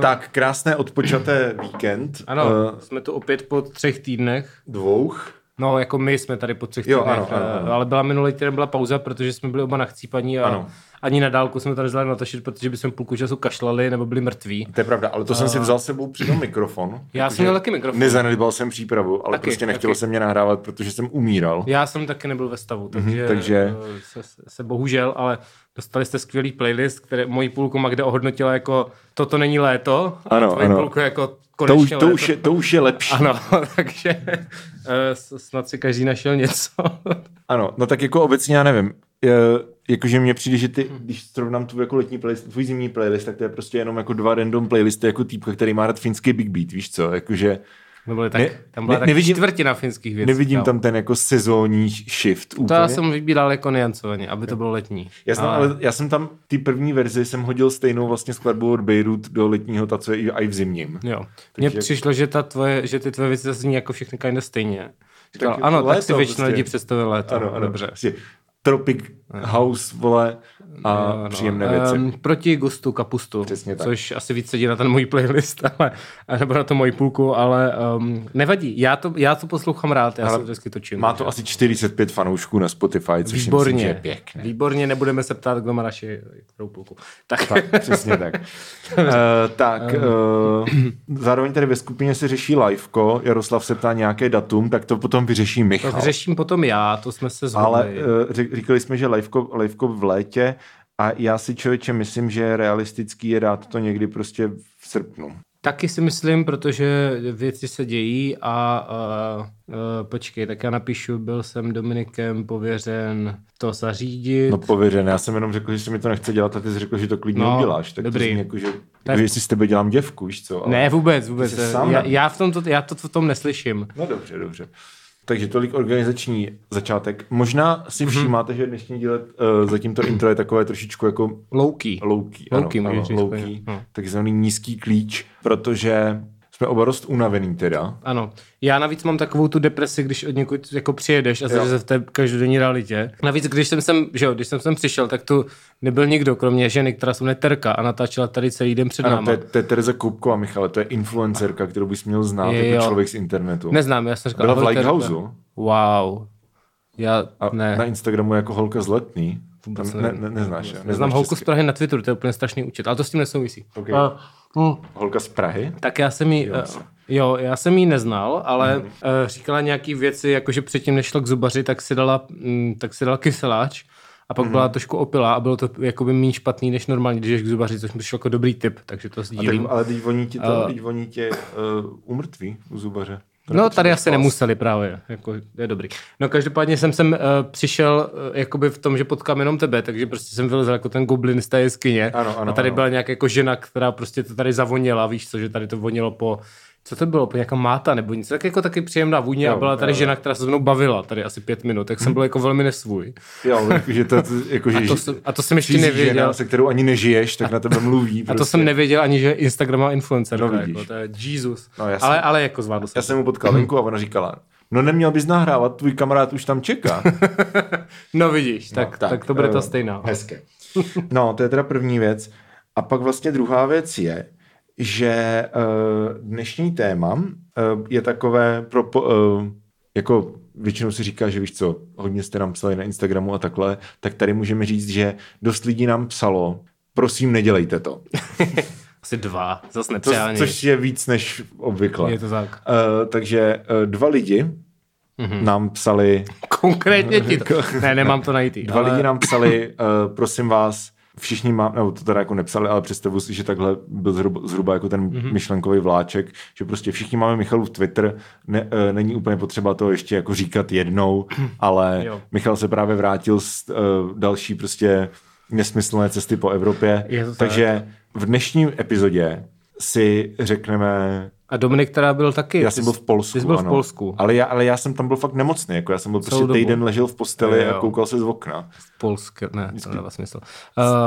Tak, krásné odpočaté víkend. Ano, jsme tu opět po 3 týdnech. 2. No, jako my jsme tady po 3 týdnech, ano. Ale byla minulý týden byla pauza, protože jsme byli oba nachcípaní a ano. Ani na dálku jsme to nezvládli natočit, protože bychom půlku času kašlali nebo byli mrtví. To je pravda, ale to jsem si vzal s sebou přitom mikrofon. Já jsem měl taky mikrofon. Nezanedbal jsem přípravu, ale taky, prostě nechtělo se mě nahrávat, protože jsem umíral. Já jsem taky nebyl ve stavu, takže se bohužel, ale dostali jste skvělý playlist, který moji půlku Magda ohodnotila jako toto není léto, ano, a tvoji půlku jako konečně léto. To už je lepší. Ano, takže snad si každý našel něco. Ano, no tak jako obecně já nevím. Jakože mně přijde, že ty, když srovnám tu jako letní playlist, tvůj zimní playlist, tak to je prostě jenom jako 2 random playlisty jako týpka, který má rád finský Big Beat, víš co, jakože... Tam byla čtvrtina finských věcí. Nevidím tam ten jako sezónní shift úplně. To já jsem vybíral jako nejancovaně, aby to bylo letní. Jasno, ale já jsem tam, ty první verzi jsem hodil stejnou vlastně skladbu od Beirut do letního, ta co je i v zimním. Jo, mně přišlo, že ty tvoje věci zní jako všechny kinda stejně. Tak, ano, léto, tak si většina lidí představil léto. Ano, dobře. Tropic House, vole, a příjemné věci. Proti gustu kapustu, což asi víc sedí na ten můj playlist, ale, nebo na to moji půlku, ale nevadí. Já to poslouchám rád, já se vždycky točím. Má to asi 45 fanoušků na Spotify, což výborně, myslím, že je pěkné. Výborně, nebudeme se ptát, kdo má naši půlku. Tak přesně tak. Zároveň tady ve skupině se řeší liveko, Jaroslav se ptá nějaké datum, tak to potom vyřeší Michal. To řeším potom já, to jsme se zhodli. Ale říkali jsme, že liveko v létě a já si člověče myslím, že realistický je dát to někdy prostě v srpnu. Taky si myslím, protože věci se dějí a počkej, tak já napíšu, byl jsem Dominikem pověřen to zařídit. No pověřen, já jsem jenom řekl, že se mi to nechce dělat a ty jsi řekl, že to klidně uděláš. Tak dobrý. To jsi jako, že jestli s tebe dělám děvku, víš co? Ale ne, vůbec. Já to v tom neslyším. No dobře. Takže tolik organizační začátek. Možná si všímáte, že dnešní dílet za tímto intro je takové trošičku jako... Low key. Tak znamený nízký klíč, protože jsme oba dost unavený teda. Ano. Já navíc mám takovou tu depresi, když od někud jako přijedeš a jsi v té každodenní realitě. Navíc, když jsem sem přišel, tak tu nebyl nikdo, kromě ženy, která se mne Terka a natáčela tady celý den před náma. Ano, to je Tereza Koupková, Michale, to je influencerka, kterou bys měl znát jako člověk z internetu. Neznám, já jsem říkal. Byla v Likehouseu. Wow. Ne. Na Instagramu jako holka z Letný. Neznáš. Neznám holku z Prahy na Twitteru, to je úplně strašný účet, ale to s tím nesouvisí. Okay. Holka z Prahy? Tak já jsem jí... já jsem jí neznal, ale říkala nějaký věci, jakože předtím nešla k zubaři, tak si dala kyseláč a pak byla trošku opilá a bylo to jakoby méně špatný než normálně, když ješ k zubaři, což mi přišlo jako dobrý tip, takže to sdílím. Ale teď oni tě umrtví u zubaře. No, tady asi nemuseli právě, jako je dobrý. No, každopádně jsem sem přišel jakoby v tom, že potkám jenom tebe, takže prostě jsem vylezel jako ten goblin z té jeskyně. Ano, a tady byla nějaká jako žena, která prostě to tady zavonila, víš co, že tady to vonilo po... Co to bylo? Nějaká máta nebo něco? Tak jako taky příjemná vůně a byla tady žena, která se mnou bavila tady asi 5 minut, tak jsem byl jako velmi nesvůj. Jo, jakože to jsem ještě nevěděl. Žena, se kterou ani nežiješ, tak na tebe mluví. Prostě. A to jsem nevěděl ani, že Instagram má influencerka. No, jako, to je Jesus. No, ale jako zvládl jsem. Já jsem mu potkal Vinku a ona říkala, no neměl bys nahrávat, tvůj kamarád už tam čeká. No vidíš, tak to bude to stejná. Hezké. No, to je teda první věc. A pak vlastně druhá věc je, že dnešní téma je takové, jako většinou si říká, že víš co, hodně jste nám psali na Instagramu a takhle, tak tady můžeme říct, že dost lidí nám psalo, prosím nedělejte to. Asi 2, zase nepřijáně. Což je víc než obvykle. Je to tak. Takže 2 lidi nám psali... Konkrétně ti to. Ne, nemám to najít. 2 lidi nám psali, prosím vás, všichni mám, nebo to teda jako nepsali, ale představu si, že takhle byl zhruba jako ten myšlenkový vláček, že prostě všichni máme Michalův Twitter, není úplně potřeba to ještě jako říkat jednou, ale Michal se právě vrátil z další prostě nesmyslné cesty po Evropě, takže v dnešním epizodě si řekneme... A Dominik teda byl taky. Já jsem byl v Polsku. Jsi byl v Polsku. Ale já jsem tam byl fakt nemocný. Jako já jsem byl prostě týden ležel v posteli a koukal se z okna. V Polsku, ne, to nedává smysl.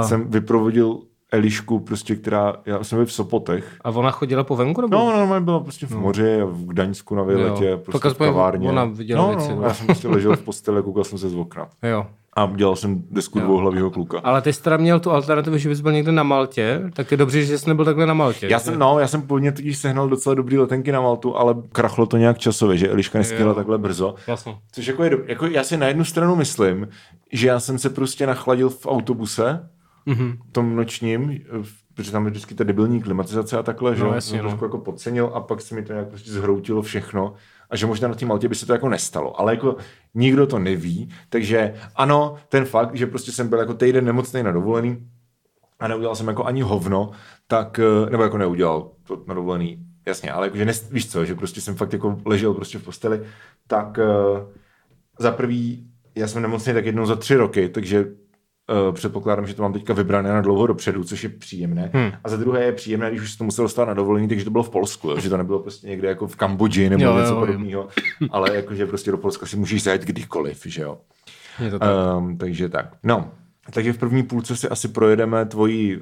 Jsem vyprovodil Elišku, prostě, která, já jsem byl v Sopotech. A ona chodila po venku? Nebo? No, normálně byla prostě v moři, v Gdaňsku na výletě, prostě v kavárně. Ona viděla věci. Já jsem prostě ležel v posteli a koukal jsem se z okna. Jo. a dělal jsem desku dvouhlavýho kluka. Ale ty jsi teda měl tu alternativu, že bys byl někde na Maltě, tak je dobře, že jsi nebyl takhle na Maltě. Já jsem původně totiž sehnal docela dobrý letenky na Maltu, ale krachlo to nějak časově, že Eliška nestihla takhle brzo. Jasně. Což jako je jako já si na jednu stranu myslím, že já jsem se prostě nachladil v autobuse, tom nočním, protože tam je vždycky ta debilní klimatizace a takhle, že jsem to trošku jako podcenil a pak se mi to nějak prostě zhroutilo všechno. A že možná na té Maltě by se to jako nestalo, ale jako nikdo to neví, takže ano, ten fakt, že prostě jsem byl jako týden nemocnej na dovolený a neudělal jsem jako ani hovno, tak, nebo jako neudělal to na dovolený, jasně, ale jakože víš co, že prostě jsem fakt jako ležel prostě v posteli, tak za prvý, já jsem nemocnej tak jednou za 3 roky, takže předpokládám, že to mám teďka vybrané na dlouho dopředu, což je příjemné. A za druhé je příjemné, když už se to musel dostat na dovolení, takže to bylo v Polsku, jo? Že to nebylo prostě někde jako v Kambodži nebo něco podobného, ale jakože prostě do Polska si můžeš zajet kdykoliv, že jo. Tak. Takže tak. No, takže v první půlce si asi projedeme tvoji,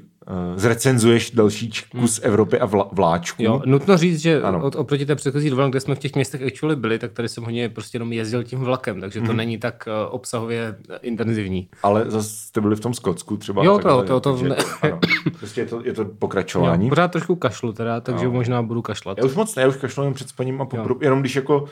zrecenzuješ další kus Evropy a vláčku. Jo, nutno říct, že oproti té předchozí dovolené, kde jsme v těch městech actually byli, tak tady jsem hodně prostě jenom jezdil tím vlakem, takže to není tak obsahově intenzivní. Ale zase jste byli v tom Skotsku třeba. Jo, takže, ano, prostě je to pokračování. Jo, pořád trošku kašlu teda, takže možná budu kašlat. Já už kašlu jen před spaním a jenom když jako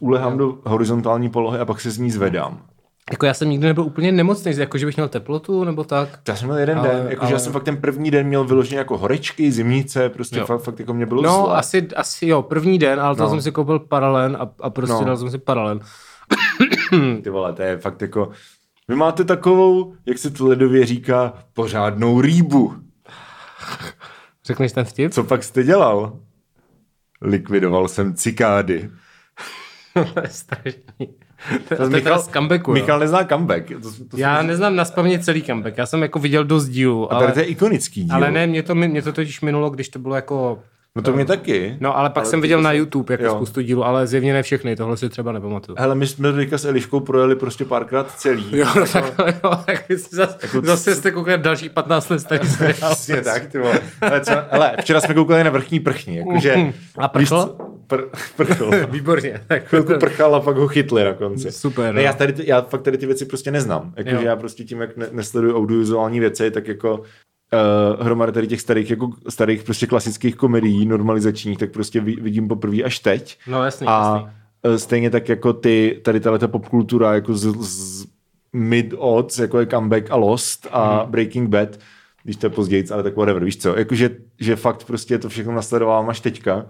ulehám do horizontální polohy a pak se z ní zvedám. Jako já jsem nikdy nebyl úplně nemocný, jako že bych měl teplotu nebo tak. Já jsem měl jeden den, já jsem fakt ten první den měl vyloženě jako horečky, zimnice, prostě fakt jako mě bylo zlé. No asi jo, první den, ale to jsem si koupil paralen a prostě dal jsem si paralen. Ty vole, to je fakt jako, vy máte takovou, jak se to ledově říká, pořádnou rýbu. Řekneš ten vtip? Co pak jste dělal? Likvidoval jsem cikády. To je strašný. Michal nezná comeback. Já neznám nazpavně celý comeback. Já jsem jako viděl dost dílů. A tady to je ikonický díl. Ale ne, mě to totiž minulo, když to bylo jako... No to mě taky. No ale pak jsem viděl na YouTube jako spoustu dílů, ale zjevně ne všechny, tohle si třeba nepamatuju. Hele, my jsme teďka s Eliškou projeli prostě párkrát celý. Jo, tak zase jste koukali další 15 let starý seriál. Vlastně tak, ty vole. Hele, včera jsme koukali na Vrchní prchni, jakože... A prchlo? Prchlo. Výborně. Chvilku prchal a pak ho chytli na konci. Super. Ne, já fakt tady ty věci prostě neznám. Jakože já prostě tím, jak nesleduju audiovizuální věci, tak jako... hromada tady těch starých prostě klasických komedií normalizačních, tak prostě vidím poprvé až teď. No jasný, jasný. Stejně tak jako ty, tady tato popkultura jako z mid-odds, jako je Comeback a Lost a Breaking Bad, když to je později, ale tak whatever, víš co, jakože že fakt prostě to všechno nasledovávám až teďka,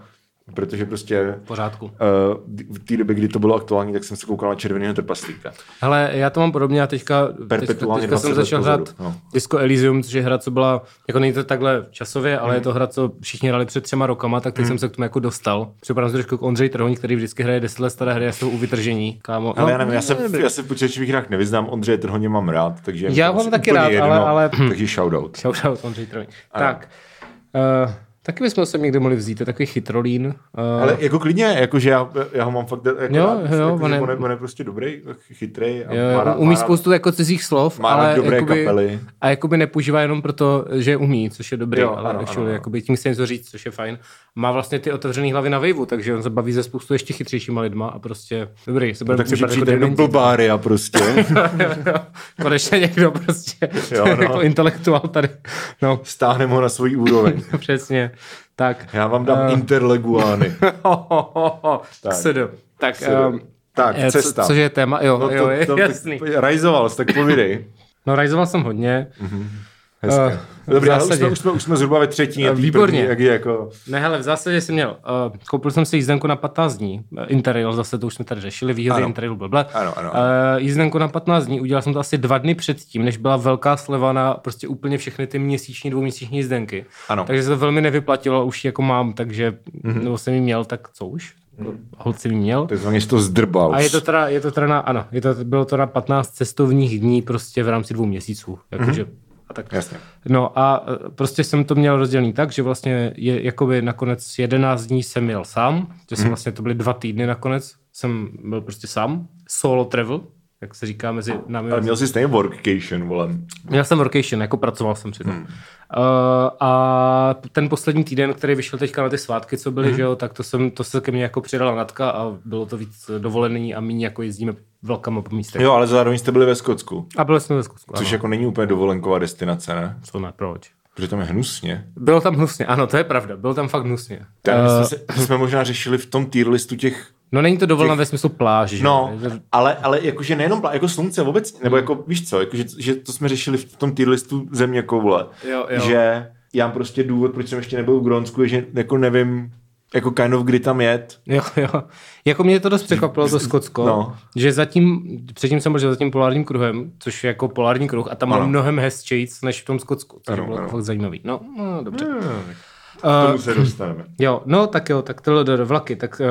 protože prostě pořádku. V té době, kdy to bylo aktuální, tak jsem se koukal na Červeného trpaslíka. Hele, já to mám podobně a teďka jsem začal hrát Disco Elysium, což je hra, co byla, jako není to takhle časově, ale je to hra, co všichni hrali před 3 rokama, tak teď jsem se k tomu jako dostal. Připadám se trošku k Ondřej Trhoň, který vždycky hraje 10 let staré hry a jsou u vytržení, kámo. Ale já se v počítačových hrách nevyznám, Ondřej Trhoň mám rád, takže já ho taky rád, ale takže shoutout. Shoutout Ondřej Trhoň. Tak. Taky bychom se někde mohli vzít, takový chytrolín. Ale jako klidně, jakože já ho mám fakt jako on je prostě dobrý, chytrej. Umí spoustu jako cizích slov, ale dobré jakoby, kapely. A jakoby nepoužívá jenom proto, že umí, což je dobrý, jakoby tím se něco říct, což je fajn. Má vlastně ty otevřený hlavy na vejvu, takže on se baví ze spoustu ještě chytřejšíma lidma a prostě dobrý. Se tak může přijít jenom blbáry a prostě. Konečně někdo prostě jako intelektuál tady. Stáhneme ho na svůj úroveň. Přesně. Tak, já vám dám interleguány. Tak, cesta. Což je téma, je jasný. Rajzoval jsi, tak povídej. No, rajzoval jsem hodně. Hezké. Dobrý, ale už jsme zhruba ve třetině. Výborně. První, jako... Ne, hele, v zásadě jsem měl, koupil jsem si jízdenku na 15 dní. Interrail, zase to už jsme tady řešili, výhody Interrailu, blablabla. Jízdenku na 15 dní, udělal jsem to asi 2 dny předtím, než byla velká sleva na prostě úplně všechny ty měsíční, dvouměsíční jízdenky. Ano. Takže se to velmi nevyplatilo, už jako mám, takže, nebo jsem ji měl, tak co už? Holt si měl. Takzvaně jsi to zdrbal. A je to teda na, ano, bylo to na 15 cestovních dní prostě v rámci 2 měsíců, jakože. Tak. Jasně. No a prostě jsem to měl rozdělený tak, že vlastně je jakoby nakonec 11 dní jsem jel sám, že jsem vlastně to byly 2 týdny nakonec, jsem byl prostě sám, solo travel, jak se říká mezi námi. Ale měl jsi stejný workation, vole. Měl jsem workation, jako pracoval jsem při tom. A ten poslední týden, který vyšel teďka na ty svátky, co byly, že jo, tak to se ke mně jako přidala Natka a bylo to víc dovolený a my jako jezdíme vlakama po místech. Jo, ale zároveň jste byli ve Skotsku. A byli jsme ve Skotsku, což ano. Jako není úplně dovolenková destinace, ne? Co ne, proč? Protože tam je hnusně. Bylo tam hnusně, ano, to je pravda, bylo tam fakt hnusně. Jsme možná řešili v tom tier listu těch... No není to dovolená ve smyslu pláž. No, že? Ale jakože nejenom pláž, jako slunce obecně, nebo jako víš co, jako, že to jsme řešili v tom tier listu země koule. Jo. Že já prostě důvod, proč jsem ještě nebyl v Grónsku, je, že jako nevím... Jako kind of kdy tam jet. Jo. Jako mě to dost překvapilo to Skotsko, no. Že předtím jsem byl za tím polárním kruhem, což je jako polární kruh a tam mám mnohem hezčejc než v tom Skotsku, což bylo fakt zajímavý. No, dobře. K tomu se dostaneme. Tak tohle do vlaky, tak...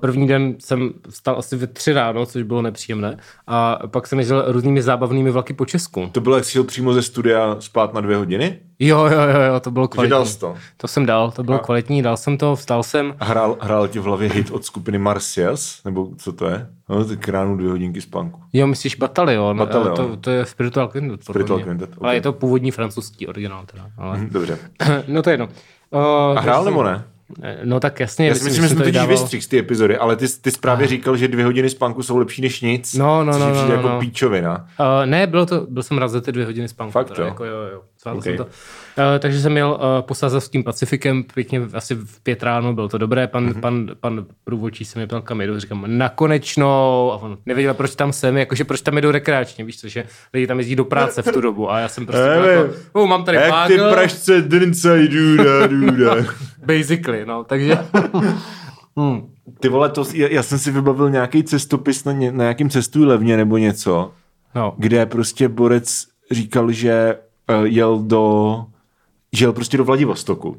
První den jsem vstal asi ve 3 ráno, což bylo nepříjemné. A pak jsem jezdil různými zábavnými vlaky po Česku. To bylo, jak jsi jel přímo ze studia spát na 2 hodiny? Jo, to bylo kvalitní. Dal jsi to? To jsem dal, to bylo kvalitní, dal jsem to, vstal jsem. Hrál ti v hlavě hit od skupiny Marcias? Nebo co to je? No, tak ráno 2 hodinky spánku. Jo, myslíš Batalion. To je Spiritual Quintet. Okay. Ale je to původní francouzský originál teda. Ale... Dobře. No to je jedno. A hrál nebo ne? No tak jasně. Já si myslím, že jsem totiž vystřih z ty epizody, ale ty právě říkal, že 2 hodiny spánku jsou lepší než nic, což je jako píčovina. Ne, byl jsem rád za ty 2 hodiny spánku. Fakt teda, jako, jo. Okay. Takže jsem jel posázavským Pacifikem, pěkně asi v 5 ráno, bylo to dobré, pan průvodčí se mě ptal, kam jedu, říkám, na konečnou, a on nevěděl, proč tam jsem, jakože proč tam jedu rekreačně, víš co, že lidi tam jezdí do práce v tu dobu a já jsem prostě jako, mám tady vágl. Jak ty pražce drncaj, duda. Basically, no, takže... Ty vole, já jsem si vybavil nějaký cestopis na nějakým cestuj levně nebo něco, kde prostě borec říkal, že jel prostě do Vladivostoku.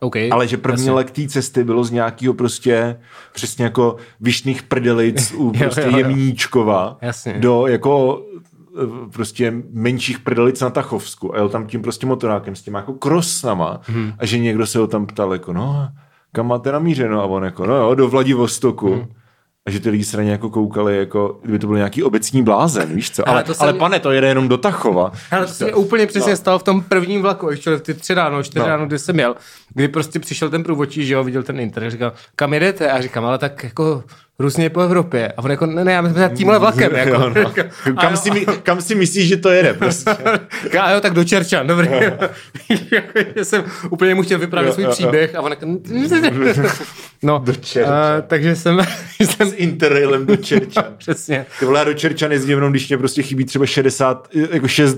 Okay, ale že první let té cesty bylo z nějakého prostě přesně jako Vyšných Prdelic u prostě Jemníčkova do jako prostě menších Prdelic na Tachovsku a jel tam tím prostě motorákem s těma jako krosnama a že někdo se ho tam ptal jako kam máte namířeno a on jako do Vladivostoku. A že ty lidi straně jako koukali, jako kdyby to byl nějaký obecní blázen, víš co? Ale pane, to jede jenom do Tachova. Ale to se mi úplně přesně stalo v tom prvním vlaku, ještě v 3 ráno, 4 ráno, kde jsem jel, kdy prostě přišel ten průvodčí, že jo, viděl ten internet, říkal, kam jedete? A říkám, ale tak jako různě po Evropě. A on jako, ne, já myslím, že tímhle vlakem. Jako. Kam si myslíš, že to jede? Prostě? Tak do Čerčan, dobrý. Jsem úplně mu chtěl vyprávět svůj příběh a on jako... do Čerčan. Takže jsem s interrailem do Čerčan. Přesně. Ty vole, do Čerčan jezdím jenom, když mě prostě chybí třeba 6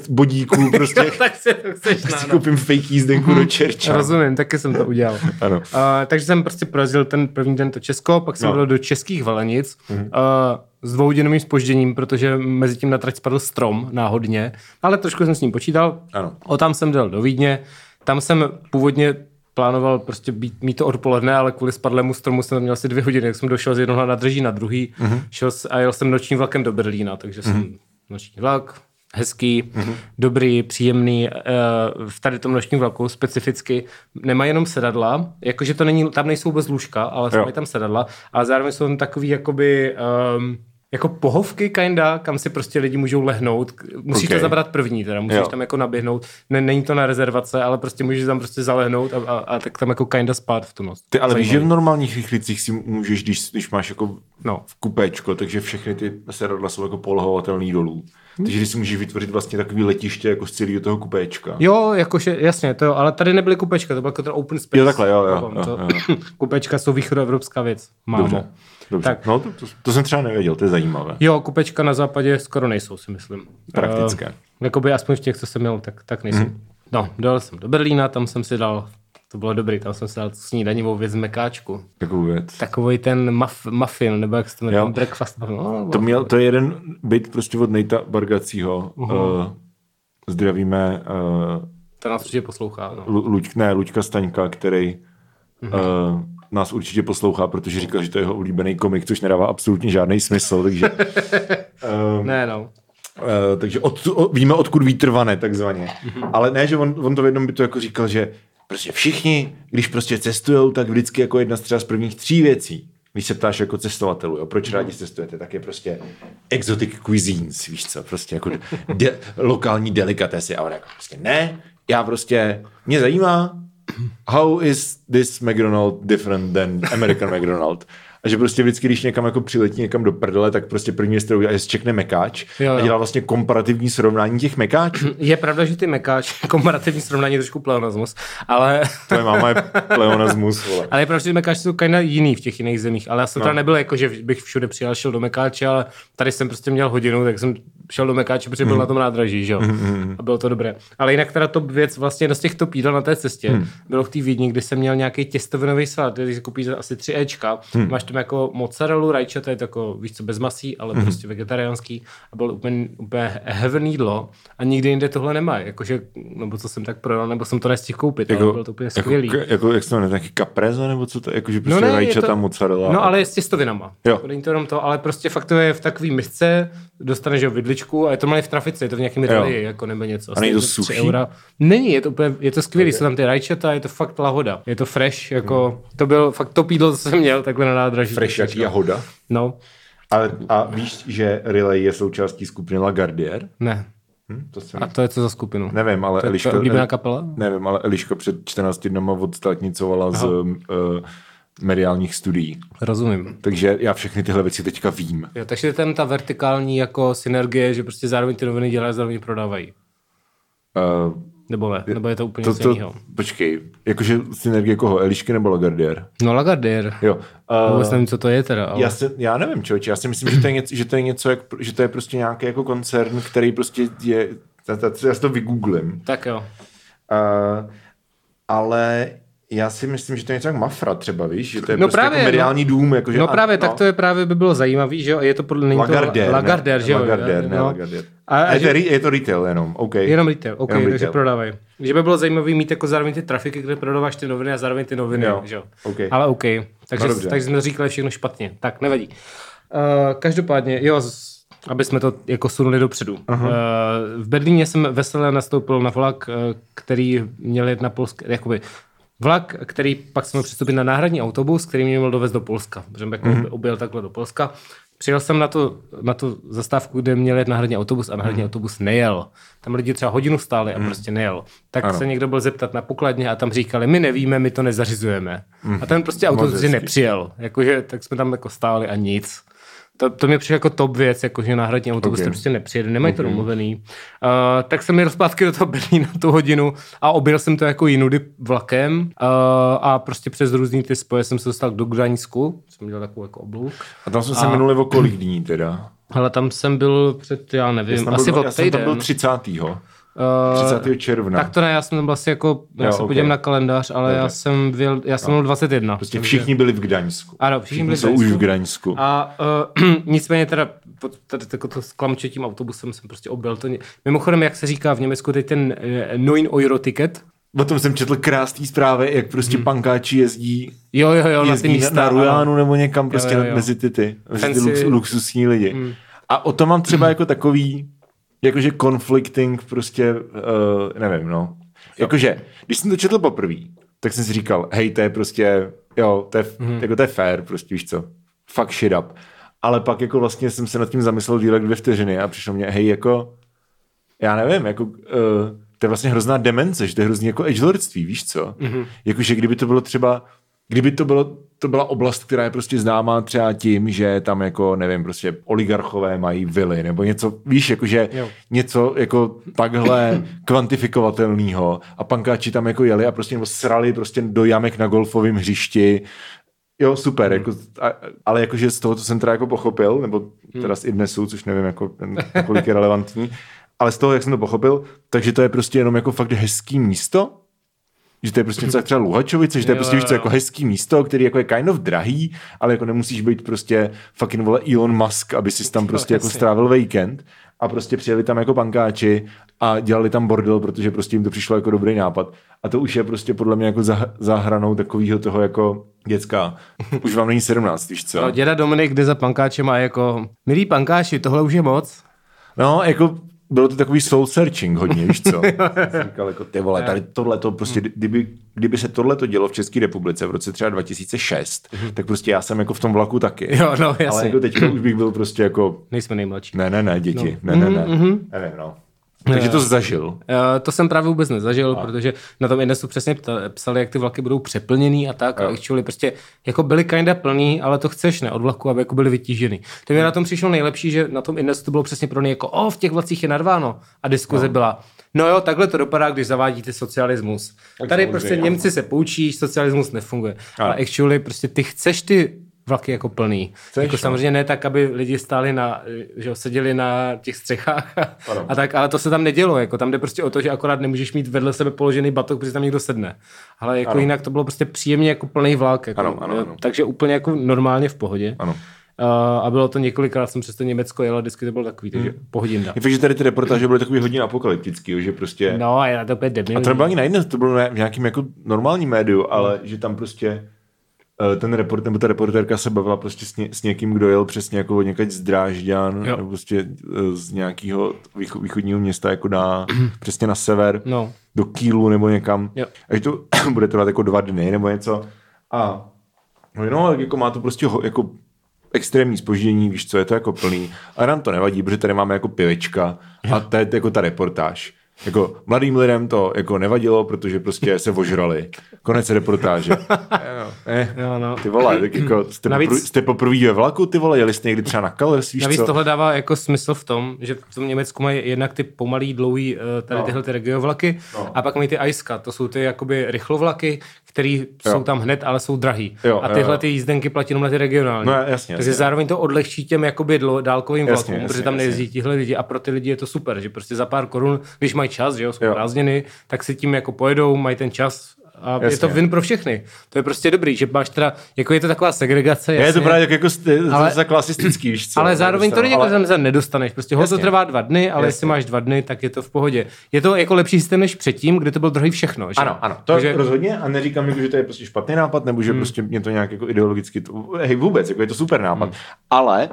bodíků. Prostě. Tak se to chceš prostě koupím fake jízdenku do Čerčan. Rozumím, taky jsem to udělal. Ano. Takže jsem prostě projezdil ten první den to Česko, pak jsem byl do Českých Valenic s 2hodinovým zpožděním, protože mezi tím na trať spadl strom náhodně, ale trošku jsem s ním počítal. Ano. O tam jsem dal do Vídně, tam jsem původně plánoval prostě mít to odpoledne, ale kvůli spadlému stromu jsem měl asi 2 hodiny, tak jsem došel z jednoho nádraží na druhý a jel jsem nočním vlakem do Berlína, takže jsem noční vlak, hezký, dobrý, příjemný. V tady tom nočním vlaku specificky nemá jenom sedadla, jakože to není, tam nejsou vůbec lůžka, ale jsou tam sedadla a zároveň jsou tam takový jakoby... jako pohovky kinda, kam si prostě lidi můžou lehnout. Musíš to zabrat první, teda musíš tam jako naběhnout. Není to na rezervace, ale prostě můžeš tam prostě zalehnout a tak tam jako kinda spát v tu noc. Ty ale víš, že v normálních rychlicích si můžeš, když máš jako v kupéčko, takže všechny ty sedadla jsou jako polohovatelný dolů. Takže ty si můžeš vytvořit vlastně takový letiště jako z celého toho kupéčka. Jo, jakože jasně, to jo, ale tady nebyly kupéčka, to bylo jako ten open space. Jo, takhle, jo. Kupéčka jsou východoevropská věc. Mámo. Dobře. Tak. No, to jsem třeba nevěděl, to je zajímavé. Jo, kupečka na západě skoro nejsou, si myslím. Praktické. Jakoby aspoň v těch, co jsem měl, tak nejsou. No, dojel jsem do Berlína, tam jsem si dal, to bylo dobrý, tam jsem si dal snídaňovou věc z mekáčku. Takovou věc. Takový ten muffin, nebo jak se to jmenuje, breakfast. No, to je jeden byt prostě od Nate Bargackýho. Zdravíme. To nás určitě poslouchá. No. Luďka Staňka, který... nás určitě poslouchá, protože říkal, že to je jeho oblíbený komik, což nedává absolutně žádný smysl, takže... takže víme, odkud vítr vane, takzvaně. Ale ne, že on to v jednom bytu jako říkal, že prostě všichni, když prostě cestujou, tak vždycky jako jedna z třeba z prvních 3 věcí. Když se ptáš jako cestovatelů, jo, proč rádi cestujete, tak je prostě exotic cuisines, víš co, prostě jako lokální delikatesy. A on jako prostě ne, mě zajímá, how is this McDonald's different than American McDonald's? A že prostě vždycky, když někam jako přiletí někam do prdele, tak prostě první věc, kterou dělá, je zčekne mekáč a dělá vlastně komparativní srovnání těch mekáčů. Je pravda, že ty mekáč, komparativní srovnání je trošku pleonasmus, ale... Tvoje máma je pleonasmus, vole. Ale je pravda, že ty mekáči jsou kinda jiný v těch jiných zemích, ale já jsem teda nebyl jako, že bych všude přijel, šel do mekáče, ale tady jsem prostě měl hodinu, tak jsem šel do mekáče, protože byl na tom nádraží, že jo. A bylo to dobré. Ale jinak teda to věc vlastně do těch top jídel na té cestě. Bylo v té Vídni, kde jsem měl nějaký těstovinový salát, když koupíš asi 3 Ečka, máš jako mozzarellu, rajče, to je jako, víš co, bez masí, ale prostě vegetariánský, a bylo úplně heaven jídlo a nikdy jinde tohle nemá, jakože, nebo co jsem tak prodal, nebo jsem to nestihl koupit, jako, ale bylo to úplně skvělý. Jako jak jsem nějaký caprese, nebo co to, jakože prostě no rajčata, ta mozzarella. No ale s těstovinama, jako, není to jenom to, ale prostě fakt to je v takový misce, dostaneš ho vidličku a je to malý v trafice, je to v nějakém Itálii, jako nebo něco. A není to suchý? Není, je to úplně, je to skvělý, jsou tam ty rajčata, je to fakt lahoda, je to fresh, jako, to byl fakt top jídlo, co jsem měl, takhle na nádraží. Fresh jak jahoda? No. A víš, že Relay je součástí skupiny Lagardier? Ne. A to je co za skupinu? Nevím, ale Eliška... To je oblíbená kapela? Nevím, ale Eliška před 14 dnama odstátnicovala z mediálních studií. Rozumím. Takže já všechny tyhle věci teďka vím. Jo, takže tam ta vertikální jako synergie, že prostě zároveň ty noviny dělají, zároveň prodávají. Nebo ne? Nebo je to úplně něco jiného? Počkej, jakože synergie koho? Elišky nebo Lagardier? No Lagardier. Jo. Vůbec nevím, co to je teda. Ale... Já nevím, člověče. Já si myslím, že to je prostě nějaký jako koncern, který prostě je... Já si to vygooglím. Tak jo. Ale... Já si myslím, že to je něco jak Mafra třeba, víš, že to je prostě právě, jako mediální dům. Jakože, tak to je právě by bylo zajímavý, že jo, je to podle něj Lagardier, že jo. Lagardier, ne, Lagardier. Je to retail jenom, ok. Jenom retail, ok, jenom takže prodávají. Že by bylo zajímavý mít jako zároveň ty trafiky, kde prodáváš ty noviny a zároveň ty noviny, jo, že jo. Okay. Ale ok, takže jsme říkali všechno špatně, tak nevadí. Každopádně, jo, aby jsme to jako sunuli dopředu. V Berlíně jsem veselé nastoupil na vlak, který měl jet na polské, jakoby vlak, který pak jsem měl přestoupit na náhradní autobus, který mě měl dovést do Polska. Protože jako objel takhle do Polska. Přijel jsem na tu zastávku, kde měl jet náhradní autobus a náhradní autobus nejel. Tam lidi třeba hodinu stáli a prostě nejel. Tak se někdo byl zeptat na pokladně a tam říkali, my nevíme, my to nezařizujeme. A ten prostě autobus nepřijel. Jakože, tak jsme tam jako stáli a nic. To mě přišlo jako top věc, jakože náhradní autobus to prostě nepřijede, nemají to domluvený. Tak jsem jel zpátky do toho Berlína tu hodinu a objel jsem to jako jinudy vlakem a prostě přes různý ty spoje jsem se dostal do Gdaňsku, jsem dělal takovou jako obluk. A tam jsem se minuli o kolik dní teda? Hele, tam jsem byl před, já nevím, asi o týden. Já jsem tam byl 30. 30. června. Tak to ne, já jsem tam byl asi jako, já se podívám na kalendář, ale já jsem byl 21. Prostě všichni byli v Gdaňsku. Ano, všichni jsou už v Gdaňsku. A nicméně teda to s klamčetím autobusem jsem prostě objel to. Mimochodem, jak se říká v Německu, teď ten 9-Euro-ticket. O tom jsem četl krásný zprávy, jak prostě pankáči jezdí, jezdí na ty místa, na Rujánu nebo někam prostě mezi ty luxusní lidi. A o tom mám třeba jako takový jakože conflicting prostě, nevím, no. Jakože, když jsem to četl poprvé, tak jsem si říkal, hej, to je prostě, jo, to je fair, prostě, víš co, fuck shit up. Ale pak jako vlastně jsem se nad tím zamyslel dílek 2 vteřiny a přišlo mě, hej, jako, já nevím, jako, to je vlastně hrozná demence, že to je hrozný jako edgelordství, víš co. Jakože kdyby to bylo třeba, to byla oblast, která je prostě známá třeba tím, že tam jako, nevím, prostě oligarchové mají vily, nebo něco, víš, jakože něco jako takhle kvantifikovatelného a pankáči tam jako jeli a prostě nebo srali prostě do jamek na golfovém hřišti. Jo, super, jako, ale jakože z toho, co jsem teda jako pochopil, nebo teda i dnes, což nevím, jako, kolik je relevantní, ale z toho, jak jsem to pochopil, takže to je prostě jenom jako fakt hezký místo, že to je prostě něco třeba Luhačovice, že to je prostě víš co, jako hezký místo, který jako je kind of drahý, ale jako nemusíš být prostě fucking vole Elon Musk, aby si tam prostě jako strávil víkend a prostě přijeli tam jako pankáči a dělali tam bordel, protože prostě jim to přišlo jako dobrý nápad. A to už je prostě podle mě jako za hranou takového toho jako děcka. Už vám není 17, víš co? No, děda Dominik jde za pankáčem a jako milí pankáči, tohle už je moc. No, jako bylo to takový soul searching hodně, víš co? Říkal jako ty vole, tady tohleto prostě, kdyby se tohleto dělo v České republice v roce třeba 2006, tak prostě já jsem jako v tom vlaku taky. Jo, no, jasně. Ale jako teďka už bych byl prostě jako... Nejsme nejmladší. Ne, děti. No. Nevím, no. Takže to zažil. To jsem právě vůbec nezažil, protože na tom jednou přesně psali, jak ty vlaky budou přeplněný a tak. A actually prostě jako byly kinda plný, ale to chceš, ne, od vlaku, aby jako byly vytížený. To mě na tom přišlo nejlepší, že na tom jednou to bylo přesně pro ně jako v těch vlacích je narváno. A diskuze byla, no jo, takhle to dopadá, když zavádíte socialismus. Tady prostě Němci se poučí, socialismus nefunguje. Ale actually prostě ty chceš ty vlaky jako plný. Jako samozřejmě ne tak, aby lidi stáli seděli na těch střechách a tak, ale to se tam nedělo. Jako, tam jde prostě o to, že akorát nemůžeš mít vedle sebe položený batok, protože tam někdo sedne. Ale jako jinak to bylo prostě příjemně jako plný vlak. Jako, ano. Takže úplně jako normálně v pohodě. Ano. A bylo to několikrát, jsem přes to Německo jel a vždycky to bylo takový, takže pohodinda. Je fakt, že tady ty reportáže byly takový hodně apokalyptický, že prostě... No a já to úplně debil. A to nebylo ani na jedno, to bylo v nějakým jako normálním médiu, ale že tam prostě... ta reportérka se bavila prostě s někým, kdo jel přesně jako někde z Drážďan, nebo prostě z nějakého východního města jako přesně na sever, do Kýlu nebo někam. Jo. Až to bude trvat jako 2 dny nebo něco. A jako má to prostě jako extrémní zpoždění, víš co, je to jako plný. A nám to nevadí, protože tady máme jako pivečka a to je jako ta reportáž. Jako mladým lidem to jako nevadilo, protože prostě se ožrali. Konec reportáže. Ty vole, tak jako jste poprvé ve vlaku, ty vole, jeli jste někdy třeba na Kalers, víš co? Navíc tohle dává jako smysl v tom, že v tom Německu mají jednak ty pomalý, dlouhý tady tyhle ty regiovlaky a pak mají ty Ajska, to jsou ty jakoby rychlovlaky, který jsou tam hned, ale jsou drahý. A tyhle ty jízdenky platí na ty regionální. No, jasně, takže jasně. Zároveň to odlehčí těm jakoby dálkovým vlakům, protože tam nejezdí tihle lidi a pro ty lidi je to super, že prostě za pár korun, když mají čas, že jo, jsou prázdniny, tak si tím jako pojedou, mají ten čas a je to win pro všechny. To je prostě dobrý, že máš teda, jako je to taková segregace, jasně. Je to právě jako za klasistický, víš co? Ale zároveň to není jako za nedostaneš, prostě ho to trvá 2 dny, ale jestli máš 2 dny, tak je to v pohodě. Je to jako lepší systém než předtím, kde to bylo drahý všechno, že? Ano, to je rozhodně a neříkám jako, že to je prostě špatný nápad, nebo že prostě mě to nějak jako ideologicky, vůbec, jako je to super nápad, ale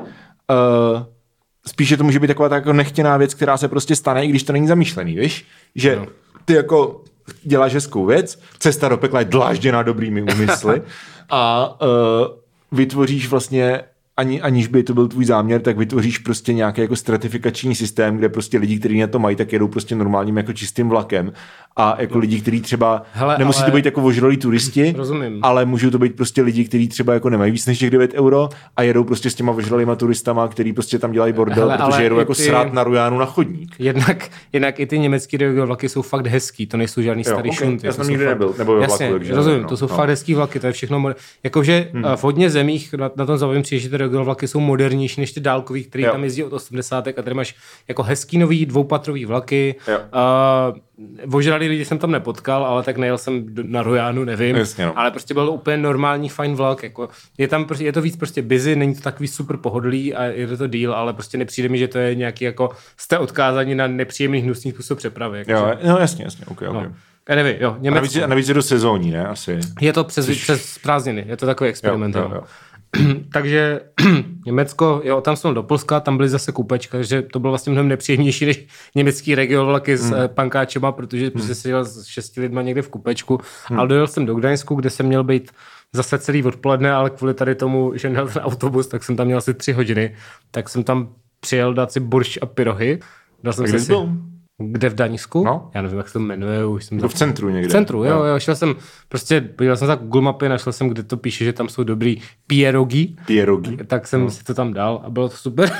spíše to může být taková jako nechtěná věc, která se prostě stane, i když to není zamýšlený, víš? Že ty jako děláš hezkou věc, cesta do pekla je dlážděná dobrými úmysly a vytvoříš vlastně, aniž by to byl tvůj záměr, tak vytvoříš prostě nějaký jako stratifikační systém, kde prostě lidi, kteří na to mají, tak jedou prostě normálním jako čistým vlakem a jako lidi, kteří třeba nemusí to být jako ožralí turisti, ale můžou to být prostě lidi, kteří třeba jako nemají víc než těch 9 € a jedou prostě s těma ožralýma turistama, kteří prostě tam dělají bordel, protože jedou jako srát na Rujánu na chodník. Jednak i ty německý vlaky jsou fakt hezký, to nejsou žádný starý šunty. Já jsem nikdy nebyl, nebo ve vlaku, takže rozumím, to jsou fakt hezký vlaky, to je všechno jakože v hodně zemích na tom závěm přijde vlaky jsou modernější než ty dálkový, který tam jezdí od 80. a tady máš jako hezký nový dvoupatrový vlaky. Ožralý lidi jsem tam nepotkal, ale tak nejel jsem na Rojánu, nevím. Jasně, no. Ale prostě byl to úplně normální fajn vlak. Jako je to víc prostě busy, není to takový super pohodlý a je to deal, ale prostě nepřijde mi, že to je nějaký jako jste odkázaní na nepříjemný hnusný způsob přepravy. Jako, jasně, okay. No. Nevím, Německo. A navíc je to sezónní, ne? Asi. Je to přes prázdniny, je to takový experiment. Jo. Takže Německo, tam jsme do Polska, tam byly zase koupečka, takže to bylo vlastně mnohem nepříjemnější než německý regionvlaky s pankáčema, protože se dělal s 6 lidma někde v koupečku, ale dojel jsem do Gdaňsku, kde jsem měl být zase celý odpoledne, ale kvůli tady tomu, že měl ten autobus, tak jsem tam měl asi 3 hodiny, tak jsem tam přijel dát si borš a pyrohy. Kde v Daňsku? No. Já nevím, jak se to jmenuje. Už jsem v centru někde. V centru, jo. Šel jsem, prostě podíval jsem se na Google mapy, našel jsem, kde to píše, že tam jsou dobrý pierogi. Tak jsem si to tam dal a bylo to super.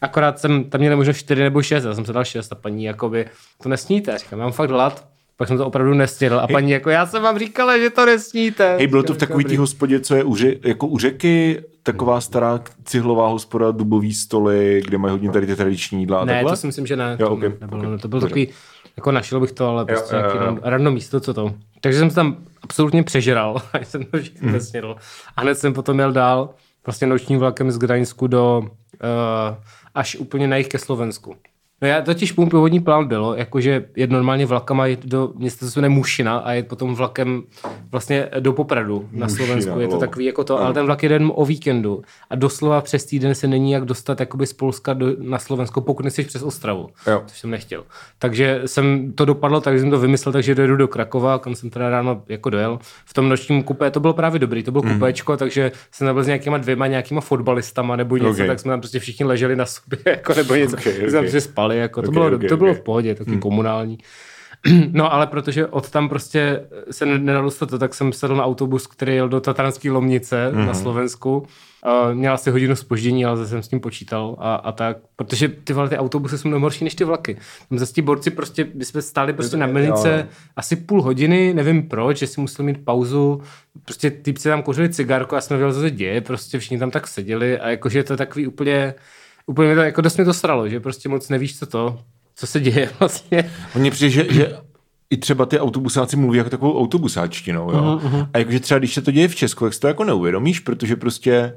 Akorát jsem tam měl možná 4 nebo 6, já jsem se dal 6 a paní jakoby to nesníte. Říkám, já mám fakt hlad. Pak jsem to opravdu nesnědl a paní jako já jsem vám říkala, že to nesníte. Hej, bylo to v takový té hospodě, co je jako u řeky, taková stará cihlová hospoda, dubový stoly, kde mají hodně tady ty tradiční jídla a takhle? Ne, to si myslím, že ne. Jo, okay. No, to byl takový, jako našel bych to, ale prostě nějaký random místo, co to. Takže jsem se tam absolutně přežral, až jsem to všechno nesnědl. A hned jsem potom jel dál, vlastně nočním vlakem z Gdaňsku až úplně na jih ke Slovensku. No já totiž můj původní plán bylo, jakože je normálně vlakama jet do města, co se jmenuje Mušina, a jet potom vlakem vlastně do Popradu na Slovensku. Mušina, je to takový jako to, ale ten vlak jede o víkendu a doslova přes týden se není jak dostat jakoby z Polska na Slovensko, pokud nechceš přes Ostravu, jo. Což jsem nechtěl. Takže jsem to dopadlo, takže jsem to vymyslel, takže dojedu do Krakova, kam jsem teda ráno jako dojel. V tom nočním kupé to bylo právě dobrý, to bylo kupéčko, takže jsem nabil s nějakýma fotbalistama nebo něco, tak jsme tam prostě všichni leželi na sobě jako nebo něco. Jako, to bylo v pohodě, taky komunální. No ale protože od tam prostě se nedostalo to, tak jsem sedl na autobus, který jel do Tatranské Lomnice na Slovensku. Měl asi hodinu zpoždění, ale zase jsem s tím počítal a tak. Protože ty autobusy jsou mnohem horší než ty vlaky. Tam zase ti borci prostě, my jsme stáli prostě na milnice asi půl hodiny, nevím proč, že si musel mít pauzu. Prostě týpci tam kouřili cigárku a jsem nevěděl, co se děje, prostě všichni tam tak seděli a jakože to takový úplně to, jako dost mě to sralo, že prostě moc nevíš, co se děje vlastně. Mně přijde, že i třeba ty autobusáci mluví jako takovou autobusáčtinou, jo. A jakože třeba, když se to děje v Česku, tak si to jako neuvědomíš, protože prostě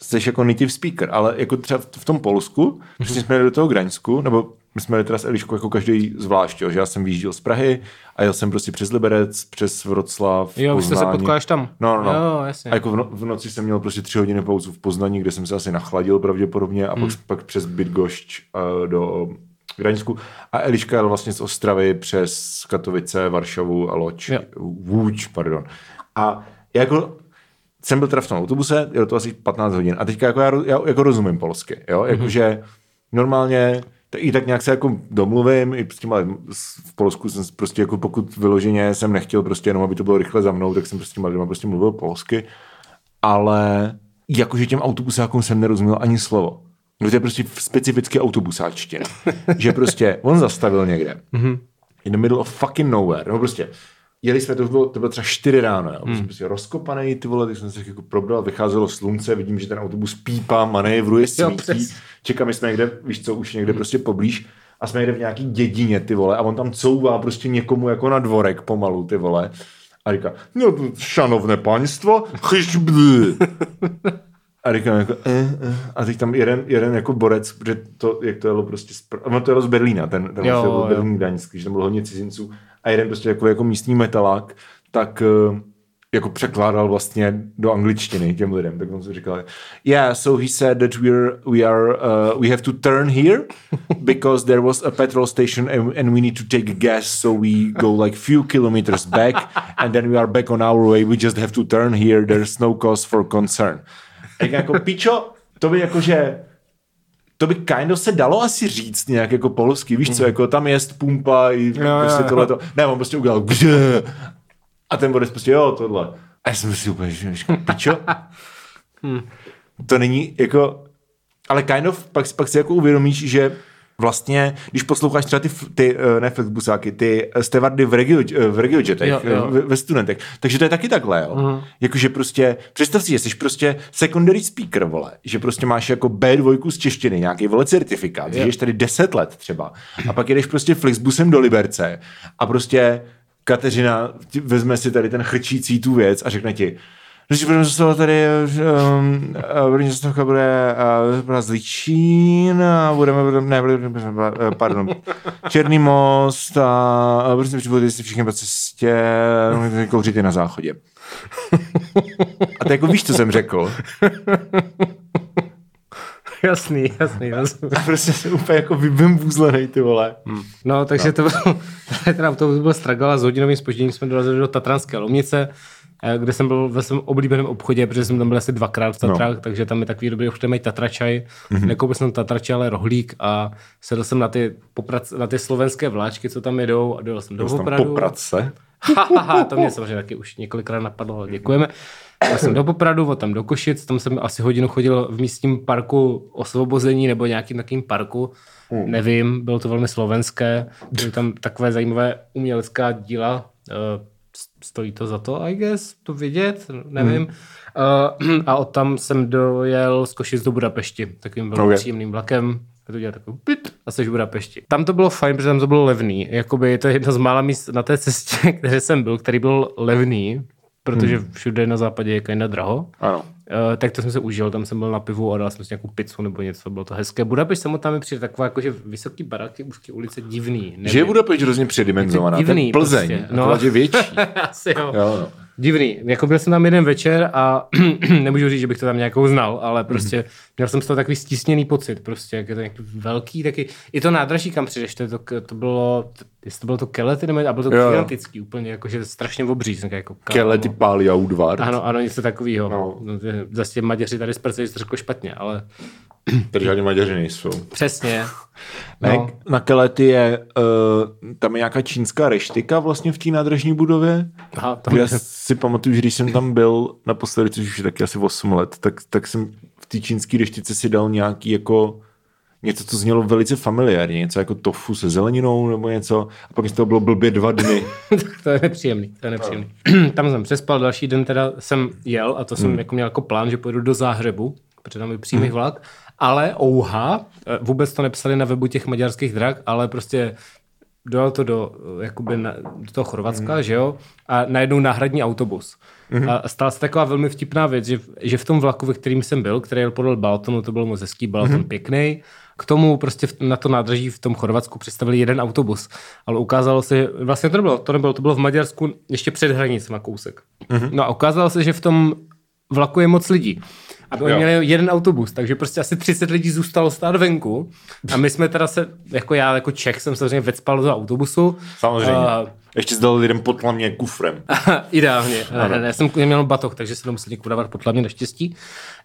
jsi jako native speaker, ale jako třeba v tom Polsku, prostě jsme jeli do toho Gdaňsku, nebo my jsme jeli teda s Eliškou jako každý zvlášť, jo, že já jsem vyjížděl z Prahy a jel jsem prostě přes Liberec, přes Vroclav, jo, Poznání. Jo, se potkáš tam. No. Jo, jasně. A jako v noci jsem měl prostě 3 hodiny pauzu v Poznaní, kde jsem se asi nachladil pravděpodobně a pak přes Bydgošť do Gdaňsku. A Eliška jel vlastně z Ostravy přes Katowice, Varšavu a Łódź. A jako jsem byl teda v tom autobuse, jel to asi 15 hodin a teďka jako já jako rozumím polsky, jo, jakože normálně i tak nějak se jako domluvím, i prostě v Polsku jsem prostě jako pokud vyloženě jsem nechtěl prostě jenom, aby to bylo rychle za mnou, tak jsem prostě lidma prostě mluvil polsky, ale jakože těm autobusákům jsem nerozuměl ani slovo. No to je prostě specificky autobusáčtina. Že prostě on zastavil někde. In the middle of fucking nowhere. No prostě jeli jsme, to bylo třeba 4 ráno, jo. Jsem prostě rozkopaný, ty vole, tak jsem se jako probral, vycházelo slunce, vidím, že ten autobus pípá, manévruje, smítí, čekáme, jsme někde, víš co, už někde prostě poblíž a jsme někde v nějaký dědině, ty vole, a on tam couvá prostě někomu jako na dvorek pomalu, ty vole, a říká, no, šanovné paňstvo, chyšbl. A říkám jako, a teď tam jeden jako borec, protože to, jak to jelo prostě, ono to jelo z Berlína, ten vlastně byl Berlín Gdaňský, že tam bylo hodně cizinců a jeden prostě jako místní metalák, tak jako překládal vlastně do angličtiny těm lidem, tak on si říkal, yeah, so he said that we have to turn here because there was a petrol station and we need to take gas, so we go like few kilometers back and then we are back on our way, we just have to turn here, there's no cause for concern. Tak jako pičo, to by kind of se dalo asi říct nějak jako polsky, víš co, jako tam jest pumpa i prostě tohleto. Ne, on prostě udělal a ten bude prostě jo, tohle. A já jsem si úplně říkal, pičo, to není jako, ale kind of, pak si jako uvědomíš, že vlastně, když posloucháš třeba ty Flexbusáky, ty stevardy v regiojetech, ve studentech, takže to je taky takhle, jo. Jakože prostě, představ si, že jsi prostě secondary speaker, vole, že prostě máš jako B2 z češtiny, nějaký, vole, certifikát, žiješ tady 10 let třeba a pak jedeš prostě Flexbusem do Liberce a prostě Kateřina vezme si tady ten chrčící tu věc a řekne ti, že budeme zůstat tady první zastavka bude z Líčín a budeme Černý most a prostě budete si všichni po cestě kouřit na záchodě. A to jako víš, co jsem řekl? Jasný. A prostě jsem úplně jako vůzlenej, ty vole. No, takže no. To byl stragala, s hodinovým zpožděním jsme dorazili do Tatranské Lomnice, kde jsem byl ve svém oblíbeném obchodě, protože jsem tam byl asi 2x v Tatrách, takže tam je takový dobrý obchod, mají tatračaj. Nekoupil jsem tatračaj, ale rohlík a sedl jsem na ty slovenské vláčky, co tam jedou a dojel jsem do Popradu. Popradce. To mě samozřejmě taky už několikrát napadlo, děkujeme. Já jsem do Popradu, od tam do Košic, tam jsem asi hodinu chodil v místním parku Osvobození nebo nějakým takovým parku, nevím, bylo to velmi slovenské, byly tam takové zajímavé umělecká díla, stojí to za to, I guess, to vidět, nevím. A od tam jsem dojel z Košic do Budapešti, takovým velmi příjemným vlakem. A to dělal takový pit a seš v Budapešti. Tam to bylo fajn, protože tam to bylo levný. Jakoby je to jedno z mála míst na té cestě, které jsem byl, který byl levný. protože všude na západě je kinda draho. Ano. Tak to jsem se užil, tam jsem byl na pivu a dal jsem si nějakou pizzu nebo něco, bylo to hezké. Budapešť samotná mi přijde taková, jakože vysoký baráky, úzké ulice, divný. Nevím. Že je Budapešť hrozně předimenzovaná, divný, ten Plzeň, prostě. No. Je větší. Asi jo. Jo. Divný. Jako byl jsem tam jeden večer a nemůžu říct, že bych to tam nějakou znal, ale prostě měl jsem z toho takový stísněný pocit, prostě, jak je to nějaký velký, taky i to nádraží, kam přijdeš, to bylo, jestli to bylo to Kelety, nebo a bylo to gigantický úplně, jakože strašně obří, jako Kelety, Páli a Udvar. Ano, něco takového. No. Zase Maďaři tady zprcejí, to řekl špatně, ale... Tady žádní Maďaři nejsou. Přesně. No. Na Kelety je tam je nějaká čínská reštika vlastně v té nádražní budově. Aha, tam... Já si pamatuju, že když jsem tam byl naposledy, což už je taky asi 8 let, tak jsem v té čínské reštice si dal nějaký jako něco, co znělo velice familiárně, něco jako tofu se zeleninou nebo něco a pak z toho bylo blbě 2 dny. To je nepříjemný. Tam jsem přespal, další den teda jsem jel a to jsem jako měl jako plán, že pojedu do Záhřebu, protože tam byl přímý vlak, ale ouha, vůbec to nepsali na webu těch maďarských drah, ale prostě dojel to do toho Chorvatska, že jo, a najednou náhradní autobus. A stala se taková velmi vtipná věc, že v tom vlaku, ve kterým jsem byl, který jel podle Balatonu, to byl moc hezký, Balaton pěkný. K tomu prostě na to nádraží v tom Chorvatsku představili jeden autobus, ale ukázalo se, že vlastně to bylo v Maďarsku ještě před hranicema kousek. No a ukázalo se, že v tom vlaku je moc lidí. A to měli jeden autobus, takže prostě asi 30 lidí zůstalo stát venku. A my jsme teda já jako Čech jsem samozřejmě vecpal do autobusu. Samozřejmě. Ještě zdal lidem potlamně kufrem. Ideálně. Já jsem měl batoh, takže se to musel někdo dávat potlamně, naštěstí.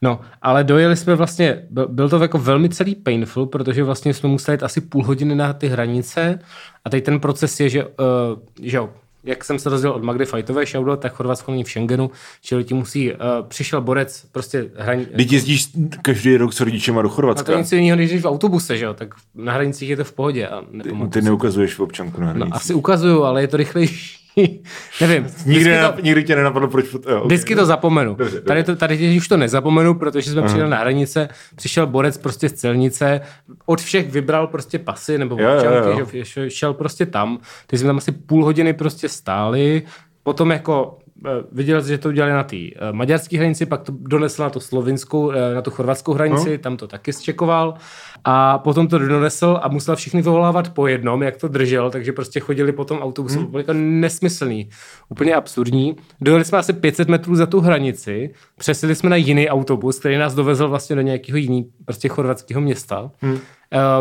No, ale dojeli jsme vlastně, byl to jako velmi celý painful, protože vlastně jsme museli jít asi půl hodiny na ty hranice. A teď ten proces je, že jak jsem se rozdělil od Magdy Fajtové šaudo, tak Chorvatsko není v Schengenu, čili ti musí, přišel borec, prostě hraní... Teď jezdíš každý rok s rodičema do Chorvatska. A to nic jiného, když jdeš v autobuse, že jo, tak na hranicích je to v pohodě. A ty neukazuješ v občanku na hranicích. No, asi ukazuju, ale je to rychlejší. Nevím. Nikdy tě nenapadlo, proč... Vždycky to zapomenu. Dobře. Tady už to nezapomenu, protože jsme přijeli na hranice, přišel borec prostě z celnice, od všech vybral prostě pasy nebo občanky, šel prostě tam. Teď jsme tam asi půl hodiny prostě stáli, potom jako... Viděl jsi, že to udělali na té maďarské hranici, pak to donesl na tu slovinskou, na tu chorvatskou hranici, tam to taky zčekoval a potom to donesl a musel všichni volávat po jednom, jak to držel, takže prostě chodili potom autobusem, bylo jako nesmyslný, úplně absurdní. Dojeli jsme asi 500 metrů za tu hranici, přesili jsme na jiný autobus, který nás dovezl vlastně do nějakého jiného prostě chorvatského města,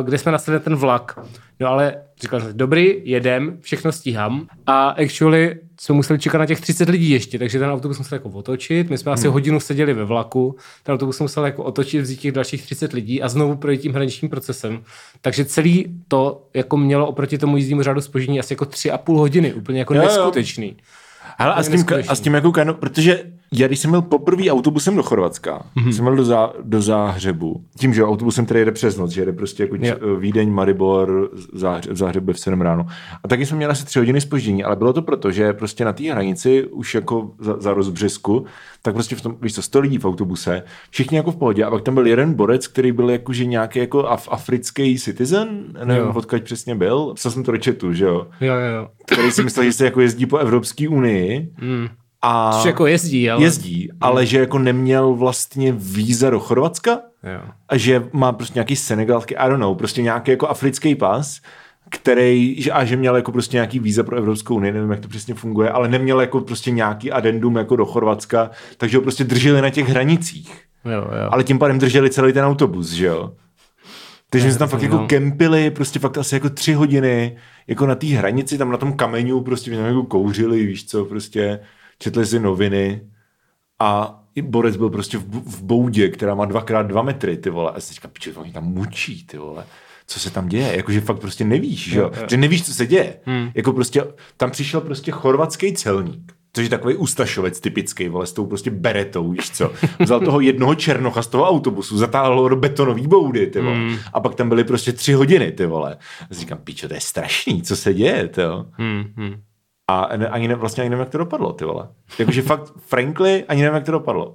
kde jsme nasedli ten vlak. No ale říkal jsem, dobrý, jedem, všechno stíhám a actually jsme museli čekat na těch 30 lidí ještě, takže ten autobus musel jako otočit, my jsme asi hodinu seděli ve vlaku, ten autobus musel jako otočit, vzít těch dalších 30 lidí a znovu projít tím hraničním procesem. Takže celý to jako mělo oproti tomu jízdnímu řádu zpoždění asi jako 3,5 hodiny, úplně jako neskutečný. Hele, a s tím jako kajno, protože já když jsem byl poprvé autobusem do Chorvatska, jsem byl do Záhřebu, tím, že autobusem, který jede přes noc, že jede prostě jako Vídeň, Maribor, Záhřeb v 7 ráno. A taky jsme měli asi 3 hodiny zpoždění, ale bylo to proto, že prostě na té hranici už jako za rozbřesku, tak prostě v tom, víš co, 100 lidí v autobuse, všichni jako v pohodě a pak tam byl jeden borec, který byl jakože nějaký jako africký citizen, nevím, odkud přesně byl, psal jsem to do chatu, že jo. Který si myslel, že se jako jezdí po Evropské unii. A jako jezdí, ale že jako neměl vlastně víza do Chorvatska a že má prostě nějaký senegalský, I don't know, prostě nějaký jako africký pas, který měl jako prostě nějaký víza pro Evropskou unii, nevím, jak to přesně funguje, ale neměl jako prostě nějaký addendum jako do Chorvatska, takže ho prostě drželi na těch hranicích. Jo. Ale tím pádem drželi celý ten autobus, že jo? Takže jsme tam fakt jako kempili, prostě fakt asi jako 3 hodiny, jako na té hranici, tam na tom kamenu prostě jako kouřili, víš co, prostě četli si noviny a borec byl prostě v boudě, která má 2x2 metry, ty vole, a jsi říká, piče, oni tam mučí, ty vole. Co se tam děje? Jakože fakt prostě nevíš, že jo? Že nevíš, co se děje. Jako prostě, tam přišel prostě chorvatský celník, což je takový ustašovec typický, vole, s tou prostě beretou, víš co. Vzal toho jednoho černocha z toho autobusu, zatáhl ho do betonový boudy, ty vole. A pak tam byly prostě 3 hodiny, ty vole. A říkám, pičo, to je strašný, co se děje, ty vole. A ani nevím, jak to dopadlo, ty vole. Jakože fakt, frankly, ani nevím, jak to dopadlo.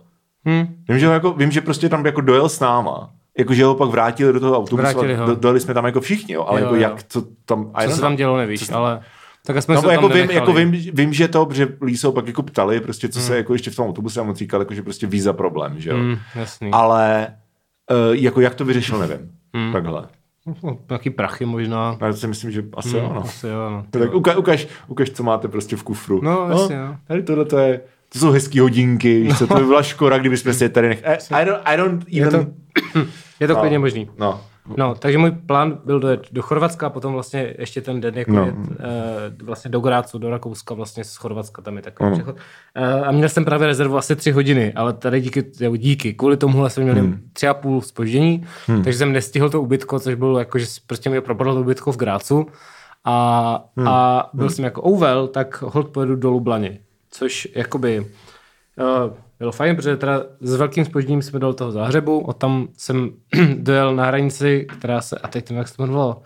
Vím, že prostě tam jako dojel s náma. Jakože ho pak vrátili do toho autobusu. Dojeli jsme tam jako všichni, ale jak to tam... Co se tam dělo, nevíš, ale... Tak jsme se jako tam vím, že to, protože lidi se pak jako ptali, prostě co se jako ještě v tom autobuse tam říkali, jako že prostě víza problém, že jo. Jasný. Ale jako jak to vyřešil, nevím. Takhle. Taky prachy možná. Já si myslím, že asi ano. Asi ano. Tak ukaž, co máte prostě v kufru. No, jasně. No, tady tohle to je, to jsou hezký hodinky, co to by byla škoda, kdyby jsme si je tady nechali. Je to klidně možný. No, takže můj plán byl dojet do Chorvatska, potom vlastně ještě ten den jako jet vlastně do Grácu, do Rakouska, vlastně z Chorvatska, tam je takový přechod. A měl jsem právě rezervu asi 3 hodiny, ale tady díky, kvůli tomuhle jsem měl 3,5 zpoždění, takže jsem nestihl to ubytko, což bylo jako, že prostě mi propadlo to ubytko v Grácu a byl jsem jako ouvel, tak holt pojedu do Lublani, což jakoby... Bylo fajn, protože teda s velkým zpožděním jsme do toho Záhřebu, odtam jsem dojel na hranici, která se, a teď tím, jak se to jmenovalo,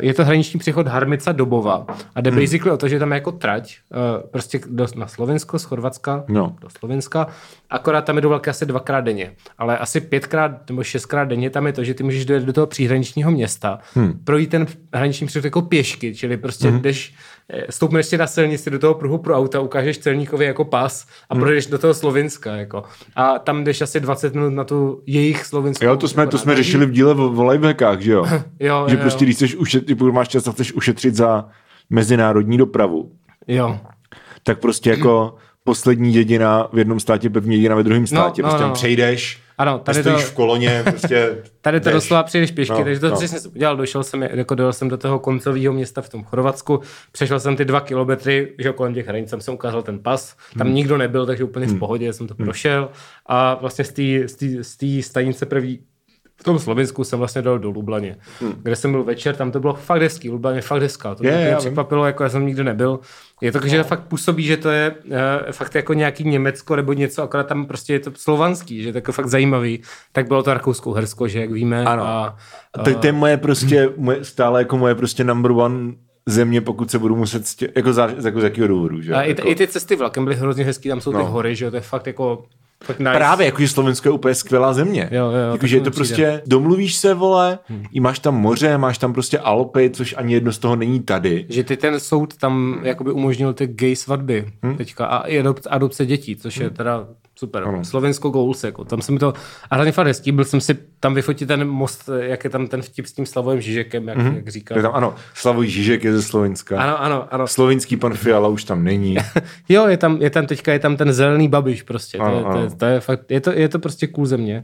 je to hraniční přechod Harmica-Dobova a jde basically o to, že tam je jako trať, prostě na Slovensko, z Chorvatska do Slovenska, akorát tam je do velké asi 2x denně, ale asi 5x nebo 6x denně tam je to, že ty můžeš dojet do toho příhraničního města, projít ten hraniční přechod jako pěšky, čili prostě jdeš, stoupneš si na silnici do toho pruhu pro auta, ukážeš celníkovi jako pas a projdeš do toho Slovinska. Jako. A tam jdeš asi 20 minut na tu jejich slovinskou. Jo, to jsme řešili v díle o livehekách, že jo? jo. Prostě když chceš ušetřit, pokud máš čas a chceš ušetřit za mezinárodní dopravu. Jo. Tak prostě jako poslední jedina v jednom státě, pevně jedina ve druhém státě. Prostě tam přejdeš. Ano, tady stojíš v koloně, prostě tady to doslova přijdeš pěšky, takže to přesně udělal, dojel jsem do toho koncového města v tom Chorvatsku, přešel jsem ty 2 kilometry, že kolem těch hranic, tam jsem ukázal ten pas, tam nikdo nebyl, takže úplně v pohodě jsem to prošel a vlastně z té stanice první v tom Slovinsku jsem vlastně dal do Lublaně, kde jsem byl večer, tam to bylo fakt hezký, Lublaně fakt hezká, to mě překvapilo, jako já jsem nikdy nebyl. Je to, že to fakt působí, že to je fakt jako nějaký Německo nebo něco, akorát tam prostě je to slovanský, že to je fakt zajímavý. Tak bylo to Rakousko-Uhersko, že jak víme. Ano. A to je moje prostě, stále jako moje prostě number one země, pokud se budu muset jako z jakého důvodu, že? A jako... i ty cesty vlakem byly hrozně hezký, tam jsou ty hory, že to je fakt jako... Nice. Právě, jakože Slovensko je úplně skvělá země. Jakože je to prostě, domluvíš se, vole, i máš tam moře, máš tam prostě Alpy, což ani jedno z toho není tady. Že ty ten soud tam jakoby umožnil ty gay svatby teďka a i adopce dětí, což je teda super. Ano. Slovensko goals, jako, tam se mi to, a hlavně fakt hezký, byl jsem si tam vyfotit ten most, jak je tam ten vtip s tím Slavojem Žižekem, jak říkal. Tam, ano, Slavoj Žižek je ze Slovenska. Ano. Slovinský pan Fiala už tam není. Jo, je tam teďka, je tam ten zelený Babiš prostě, je to prostě cool země.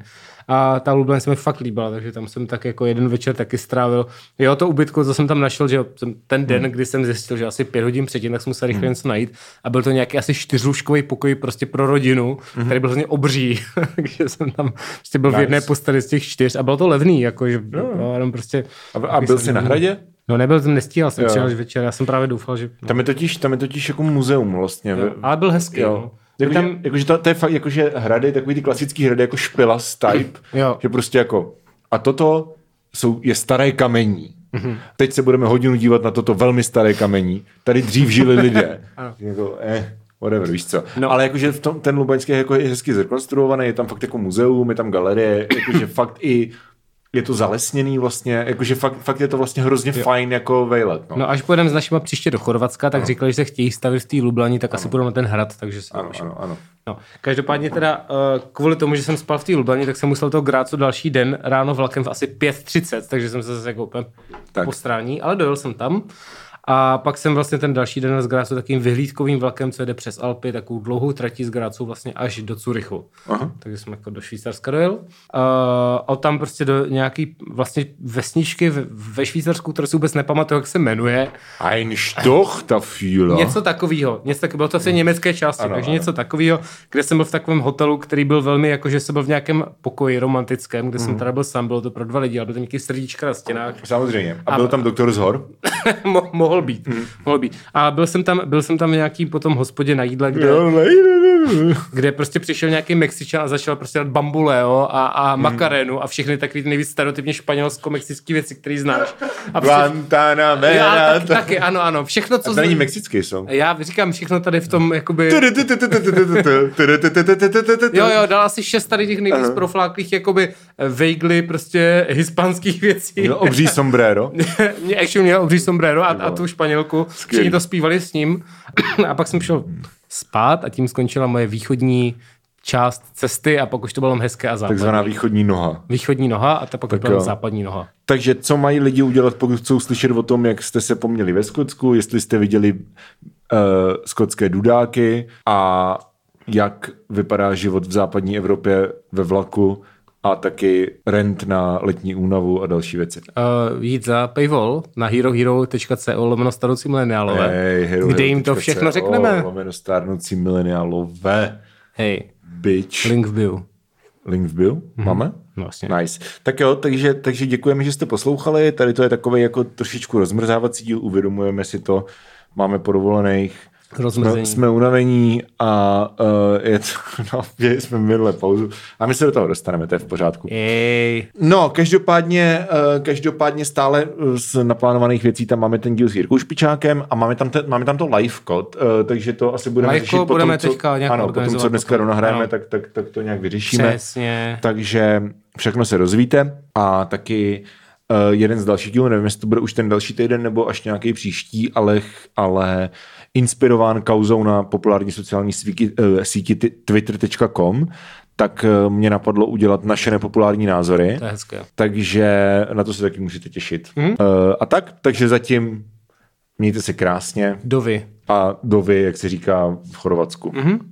A ta Lublin se mi fakt líbila, takže tam jsem tak jako jeden večer taky strávil. Jo, to ubytko, co jsem tam našel, že ten den, kdy jsem zjistil, že asi 5 hodin předtím, tak jsem musel rychle něco najít a byl to nějaký asi 4lůžkový pokoj prostě pro rodinu, který byl hrozně obří, takže jsem tam prostě byl v jedné posteli z těch 4 a bylo to levný, jakože prostě... A byl jsi na Hradě? No nebyl, jsem nestíhal, jsem přijel až večer, já jsem právě doufal, že... No. Tam je totiž jako muzeum vlastně. Jo, ale byl hezký, jo. Jakože hrady, takový ty klasický hrady jako Špilas type, že prostě jako a toto je staré kamení. Teď se budeme hodinu dívat na toto velmi staré kamení. Tady dřív žili lidé. Jako, whatever, víš co. No. Ale jakože ten lubaňský jako je hezky zrekonstruovaný, je tam fakt jako muzeum, je tam galerie, jakože fakt i je to zalesněný vlastně, jakože fakt je to vlastně hrozně fajn jako vejlet. No. Až pojedeme s našima příště do Chorvatska, tak říkali, že se chtějí stavit v té Lublani, tak asi budou na ten hrad, takže se ano. No, každopádně teda kvůli tomu, že jsem spal v té Lublani, tak jsem musel toho Grácu další den ráno vlakem v asi 5:30, takže jsem se zase jako úplně postrání, ale dojel jsem tam. A pak jsem vlastně ten další den z Grácu takým vyhlídkovým vlakem, co jede přes Alpy, takovou dlouhou tratí z Grácu vlastně až do Curychu. Aha. Takže jsem jako do Švýcarska dojel. A tam prostě do nějaký vlastně vesničky ve Švýcarsku, které si vůbec nepamatuju, jak se jmenuje. Einstochtafila. Něco takového. Bylo to vlastně německé části, takže něco takového, kde jsem byl v takovém hotelu, který byl velmi jako, že jsem byl v nějakém pokoji romantickém, kde jsem teda byl sám, bylo to pro 2 lidi, ale byl tam nějaký srdíčka na stěnách. Samozřejmě. A byl tam doktor z hor? Mohl být. A byl jsem tam v nějaký potom hospodě na jídle, kde prostě přišel nějaký Mexičan a začal prostě dát bambuleo a makarenu a všechny takový nejvíc stereotypně španělsko-mexické věci, které znáš. Guantanamera. Taky, ano. Všechno, co... A to není mexický song. Já říkám všechno tady v tom, jakoby... Jo, dal asi 6 tady těch nejvíc profláklých, jakoby vejgly prostě hispánských věcí. Obří sombrero. Měl obří sombrero a tu tu španělku, všichni to zpívali s ním a pak jsem šel spát a tím skončila moje východní část cesty a pak už to bylo hezké a západní. Takzvaná východní noha. Východní noha a ta pak to byla západní noha. Takže co mají lidi udělat, pokud chcou slyšet o tom, jak jste se poměli ve Skotsku, jestli jste viděli skotské dudáky a jak vypadá život v západní Evropě ve vlaku a taky rent na letní únavu a další věci. Jít za paywall na herohero.co/starnoucimileniálové, kde jim to všechno řekneme. /starnoucimileniálové. Hej, bitch. Link v bio. Link v bio? Mm-hmm. Máme? No, vlastně. Nice. Tak jo, takže děkujeme, že jste poslouchali. Tady to je takový jako trošičku rozmrzávací díl, uvědomujeme si to. Máme po dovolených. Jsme unavení a jsme minule pauzu. A my se do toho dostaneme, to je v pořádku. Ej. No, každopádně stále z naplánovaných věcí tam máme ten díl s Jirkou Špičákem a máme tam to live kód, takže to asi budeme live řešit potom, co dneska nahráme, tak to nějak vyřešíme. Přesně. Takže všechno se rozvíte a taky jeden z dalších dílů, nevím, jestli to bude už ten další týden nebo až nějaký příští, ale inspirován kauzou na populární sociální síti twitter.com, tak mě napadlo udělat naše nepopulární názory. To je hezké. Takže na to se taky můžete těšit. Mm. Takže zatím mějte se krásně. Dovy. A dovy, jak se říká v Chorvatsku. Mm-hmm.